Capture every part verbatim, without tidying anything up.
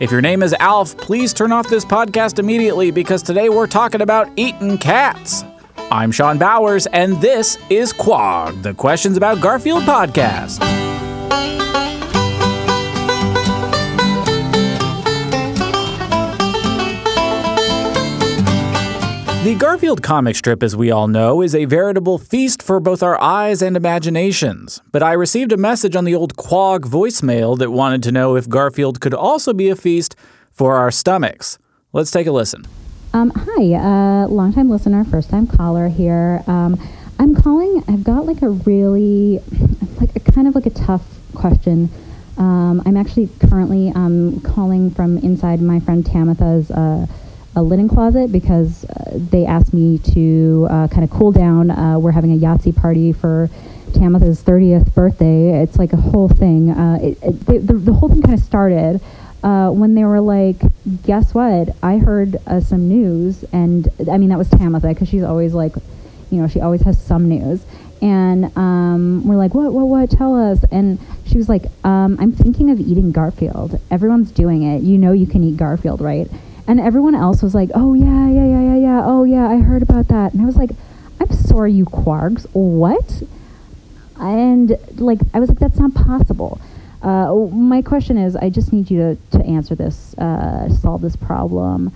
If your name is Alf, please turn off this podcast immediately because today we're talking about eating cats. I'm Sean Bowers, and this is Quag, the Questions About Garfield podcast. The Garfield comic strip, as we all know, is a veritable feast for both our eyes and imaginations. But I received a message on the old Quag voicemail that wanted to know if Garfield could also be a feast for our stomachs. Let's take a listen. Um, hi, uh, long-time listener, first-time caller here. Um, I'm calling. I've got like a really, like a kind of like a tough question. Um, I'm actually currently um, calling from inside my friend Tamitha's Uh, A linen closet because uh, they asked me to uh, kind of cool down. Uh, we're having a Yahtzee party for Tamitha's thirtieth birthday. It's like a whole thing. Uh, it, it, they, the, the whole thing kind of started uh, when they were like, guess what? I heard uh, some news. And I mean, that was Tamitha because she's always like, you know, she always has some news. And um, we're like, what, what, what? Tell us. And she was like, um, I'm thinking of eating Garfield. Everyone's doing it. You know, you can eat Garfield, right? And everyone else was like, oh, yeah, yeah, yeah, yeah, yeah, oh, yeah, I heard about that. And I was like, I'm sorry, you Quargs, what? And, like, I was like, that's not possible. Uh, my question is, I just need you to, to answer this, uh, solve this problem.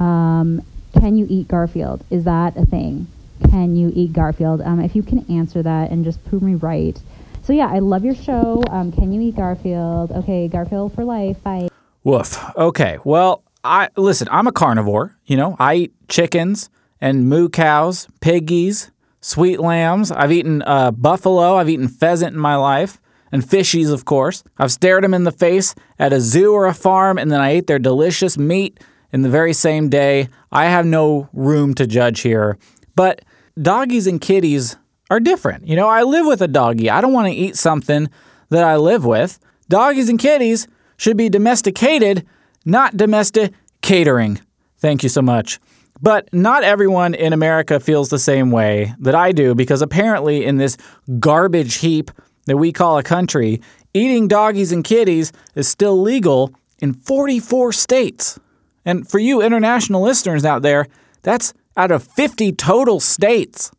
Um, can you eat Garfield? Is that a thing? Can you eat Garfield? Um, if you can answer that and just prove me right. So, yeah, I love your show. Um, can you eat Garfield? Okay, Garfield for life. Bye. Woof. Okay, well. I, listen, I'm a carnivore, you know, I eat chickens and moo cows, piggies, sweet lambs. I've eaten uh, buffalo. I've eaten pheasant in my life and fishies, of course. I've stared them in the face at a zoo or a farm, and then I ate their delicious meat in the very same day. I have no room to judge here, but doggies and kitties are different. You know, I live with a doggie. I don't want to eat something that I live with. Doggies and kitties should be domesticated, not domestic catering. Thank you so much. But not everyone in America feels the same way that I do, because apparently in this garbage heap that we call a country, eating doggies and kitties is still legal in forty-four states. And for you international listeners out there, that's out of fifty total states.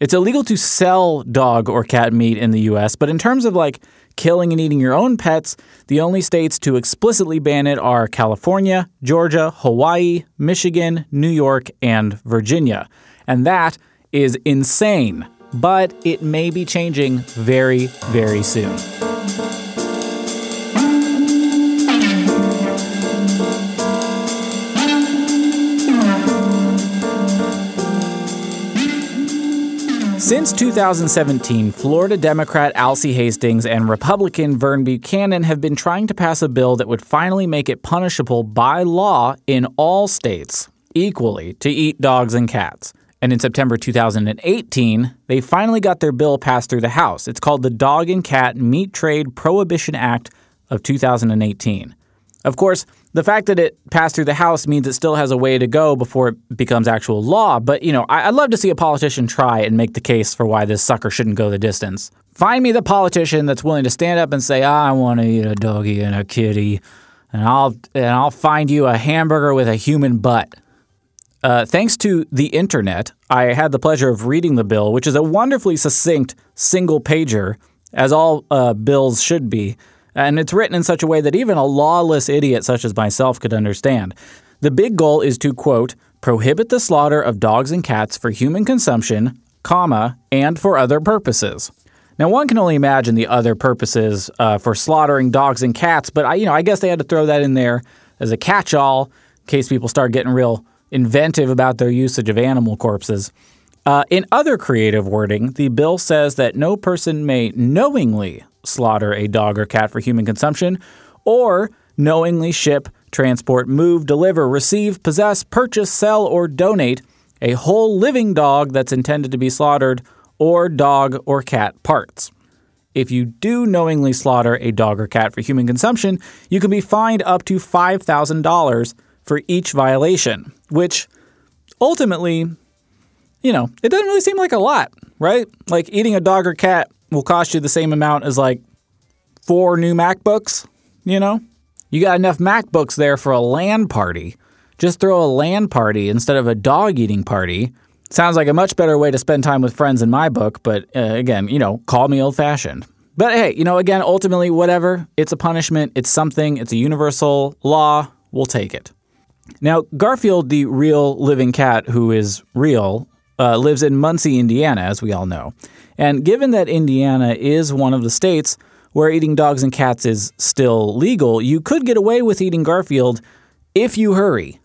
It's illegal to sell dog or cat meat in the U S, but in terms of like killing and eating your own pets, the only states to explicitly ban it are California, Georgia, Hawaii, Michigan, New York, and Virginia. And that is insane, but it may be changing very, very soon. Since two thousand seventeen, Florida Democrat Alcee Hastings and Republican Vern Buchanan have been trying to pass a bill that would finally make it punishable by law in all states equally to eat dogs and cats. And in September two thousand eighteen, they finally got their bill passed through the House. It's called the Dog and Cat Meat Trade Prohibition Act of two thousand eighteen. Of course, the fact that it passed through the House means it still has a way to go before it becomes actual law. But, you know, I'd love to see a politician try and make the case for why this sucker shouldn't go the distance. Find me the politician that's willing to stand up and say, I want to eat a doggy and a kitty, and I'll and I'll find you a hamburger with a human butt. Uh, thanks to the internet, I had the pleasure of reading the bill, which is a wonderfully succinct single pager, as all uh, bills should be. And it's written in such a way that even a lawless idiot such as myself could understand. The big goal is to, quote, prohibit the slaughter of dogs and cats for human consumption, comma, and for other purposes. Now, one can only imagine the other purposes uh, for slaughtering dogs and cats, but I, you know, I guess they had to throw that in there as a catch-all in case people start getting real inventive about their usage of animal corpses. Uh, in other creative wording, the bill says that no person may knowingly slaughter a dog or cat for human consumption, or knowingly ship, transport, move, deliver, receive, possess, purchase, sell, or donate a whole living dog that's intended to be slaughtered, or dog or cat parts. If you do knowingly slaughter a dog or cat for human consumption, you can be fined up to five thousand dollars for each violation, which ultimately, you know, it doesn't really seem like a lot, right? Like eating a dog or cat will cost you the same amount as like four new MacBooks, you know? You got enough MacBooks there for a LAN party. Just throw a LAN party instead of a dog-eating party. Sounds like a much better way to spend time with friends in my book, but uh, again, you know, call me old-fashioned. But hey, you know, again, ultimately, whatever. It's a punishment. It's something. It's a universal law. We'll take it. Now, Garfield, the real living cat who is real, uh, lives in Muncie, Indiana, as we all know. And given that Indiana is one of the states where eating dogs and cats is still legal, you could get away with eating Garfield if you hurry.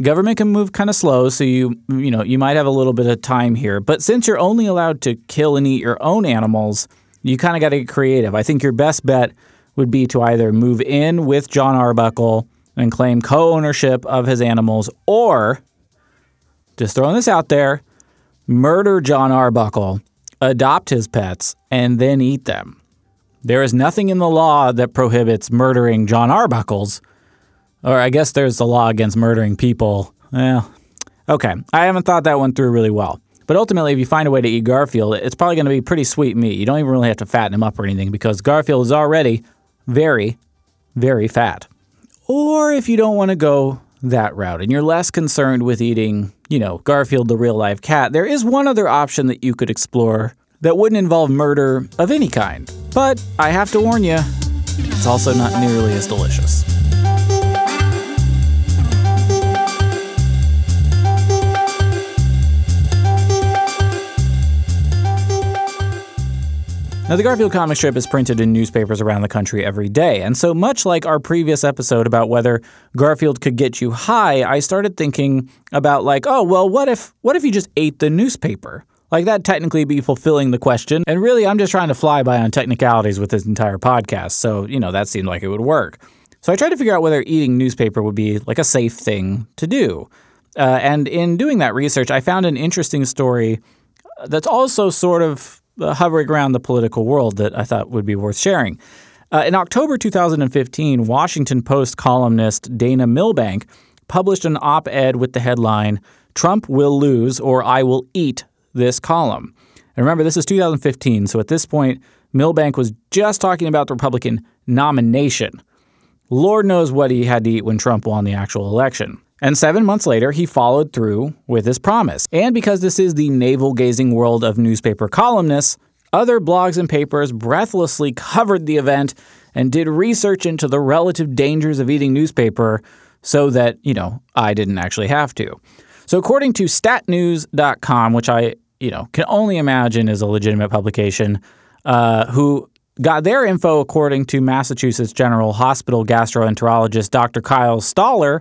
Government can move kind of slow, so you you know you might have a little bit of time here. But since you're only allowed to kill and eat your own animals, you kind of got to get creative. I think your best bet would be to either move in with John Arbuckle and claim co-ownership of his animals, or, just throwing this out there, murder John Arbuckle, adopt his pets, and then eat them. There is nothing in the law that prohibits murdering John Arbuckles, or I guess there's the law against murdering people. Well, okay, I haven't thought that one through really well. But ultimately, if you find a way to eat Garfield, it's probably going to be pretty sweet meat. You don't even really have to fatten him up or anything, because Garfield is already very, very fat. Or if you don't want to go that route and you're less concerned with eating, you know, Garfield the real live cat, there is one other option that you could explore that wouldn't involve murder of any kind. But I have to warn you, it's also not nearly as delicious. Now, the Garfield comic strip is printed in newspapers around the country every day, and so much like our previous episode about whether Garfield could get you high, I started thinking about, like, oh, well, what if what if you just ate the newspaper? Like, that'd technically be fulfilling the question, and really, I'm just trying to fly by on technicalities with this entire podcast, so, you know, that seemed like it would work. So I tried to figure out whether eating newspaper would be, like, a safe thing to do, uh, and in doing that research, I found an interesting story that's also sort of hovering around the political world that I thought would be worth sharing. Uh, in October two thousand fifteen, Washington Post columnist Dana Milbank published an op-ed with the headline, "Trump Will Lose or I Will Eat This Column." And remember, this is two thousand fifteen, so at this point, Milbank was just talking about the Republican nomination. Lord knows what he had to eat when Trump won the actual election. And seven months later, he followed through with his promise. And because this is the navel-gazing world of newspaper columnists, other blogs and papers breathlessly covered the event and did research into the relative dangers of eating newspaper so that, you know, I didn't actually have to. So according to stat news dot com, which I, you know, can only imagine is a legitimate publication, uh, who got their info according to Massachusetts General Hospital gastroenterologist Doctor Kyle Staller,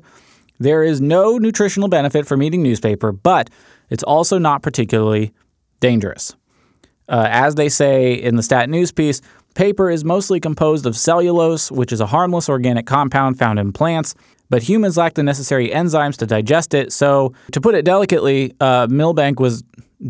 there is no nutritional benefit from eating newspaper, but it's also not particularly dangerous. Uh, as they say in the Stat News piece, paper is mostly composed of cellulose, which is a harmless organic compound found in plants, but humans lack the necessary enzymes to digest it. So to put it delicately, uh, Milbank was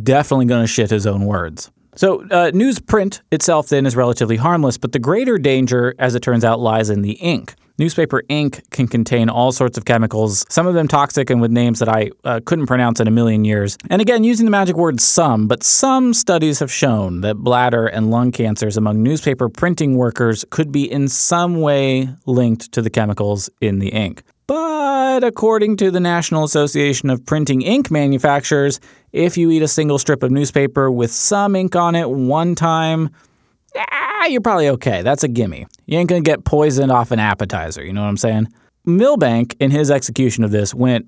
definitely going to shit his own words. So uh, newsprint itself then is relatively harmless, but the greater danger, as it turns out, lies in the ink. Newspaper ink can contain all sorts of chemicals, some of them toxic and with names that I uh, couldn't pronounce in a million years. And again, using the magic word some, but some studies have shown that bladder and lung cancers among newspaper printing workers could be in some way linked to the chemicals in the ink. But according to the National Association of Printing Ink Manufacturers, if you eat a single strip of newspaper with some ink on it one time, ah, you're probably okay. That's a gimme. You ain't gonna get poisoned off an appetizer, you know what I'm saying? Milbank, in his execution of this, went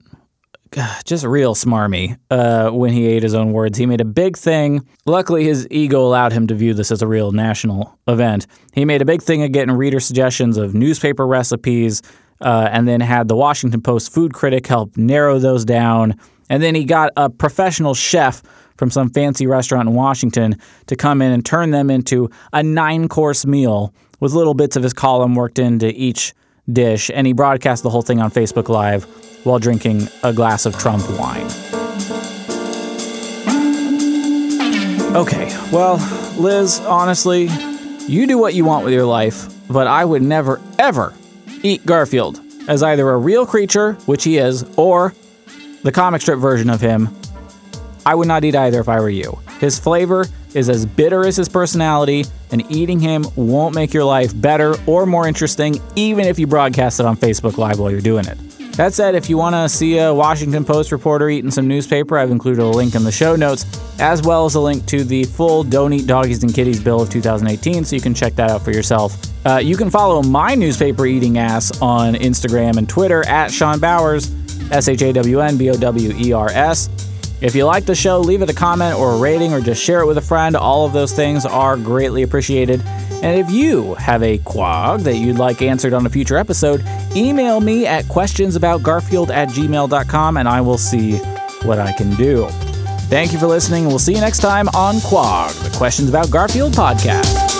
God, just real smarmy uh, when he ate his own words. He made a big thing. Luckily, his ego allowed him to view this as a real national event. He made a big thing of getting reader suggestions of newspaper recipes uh, and then had the Washington Post food critic help narrow those down. And then he got a professional chef from some fancy restaurant in Washington to come in and turn them into a nine-course meal with little bits of his column worked into each dish, and he broadcast the whole thing on Facebook Live while drinking a glass of Trump wine. Okay, well, Liz, honestly, you do what you want with your life, but I would never, ever eat Garfield as either a real creature, which he is, or the comic strip version of him. I would not eat either if I were you. His flavor is as bitter as his personality, and eating him won't make your life better or more interesting, even if you broadcast it on Facebook Live while you're doing it. That said, if you want to see a Washington Post reporter eating some newspaper, I've included a link in the show notes, as well as a link to the full Don't Eat Doggies and Kitties Bill of two thousand eighteen, so you can check that out for yourself. Uh, you can follow my newspaper eating ass on Instagram and Twitter at Sean Bowers, S H A W N B O W E R S. If you like the show, leave it a comment or a rating, or just share it with a friend. All of those things are greatly appreciated. And if you have a quag that you'd like answered on a future episode, email me at questionsaboutgarfield at gmail dot com, and I will see what I can do. Thank you for listening, and we'll see you next time on Quag, the Questions About Garfield podcast.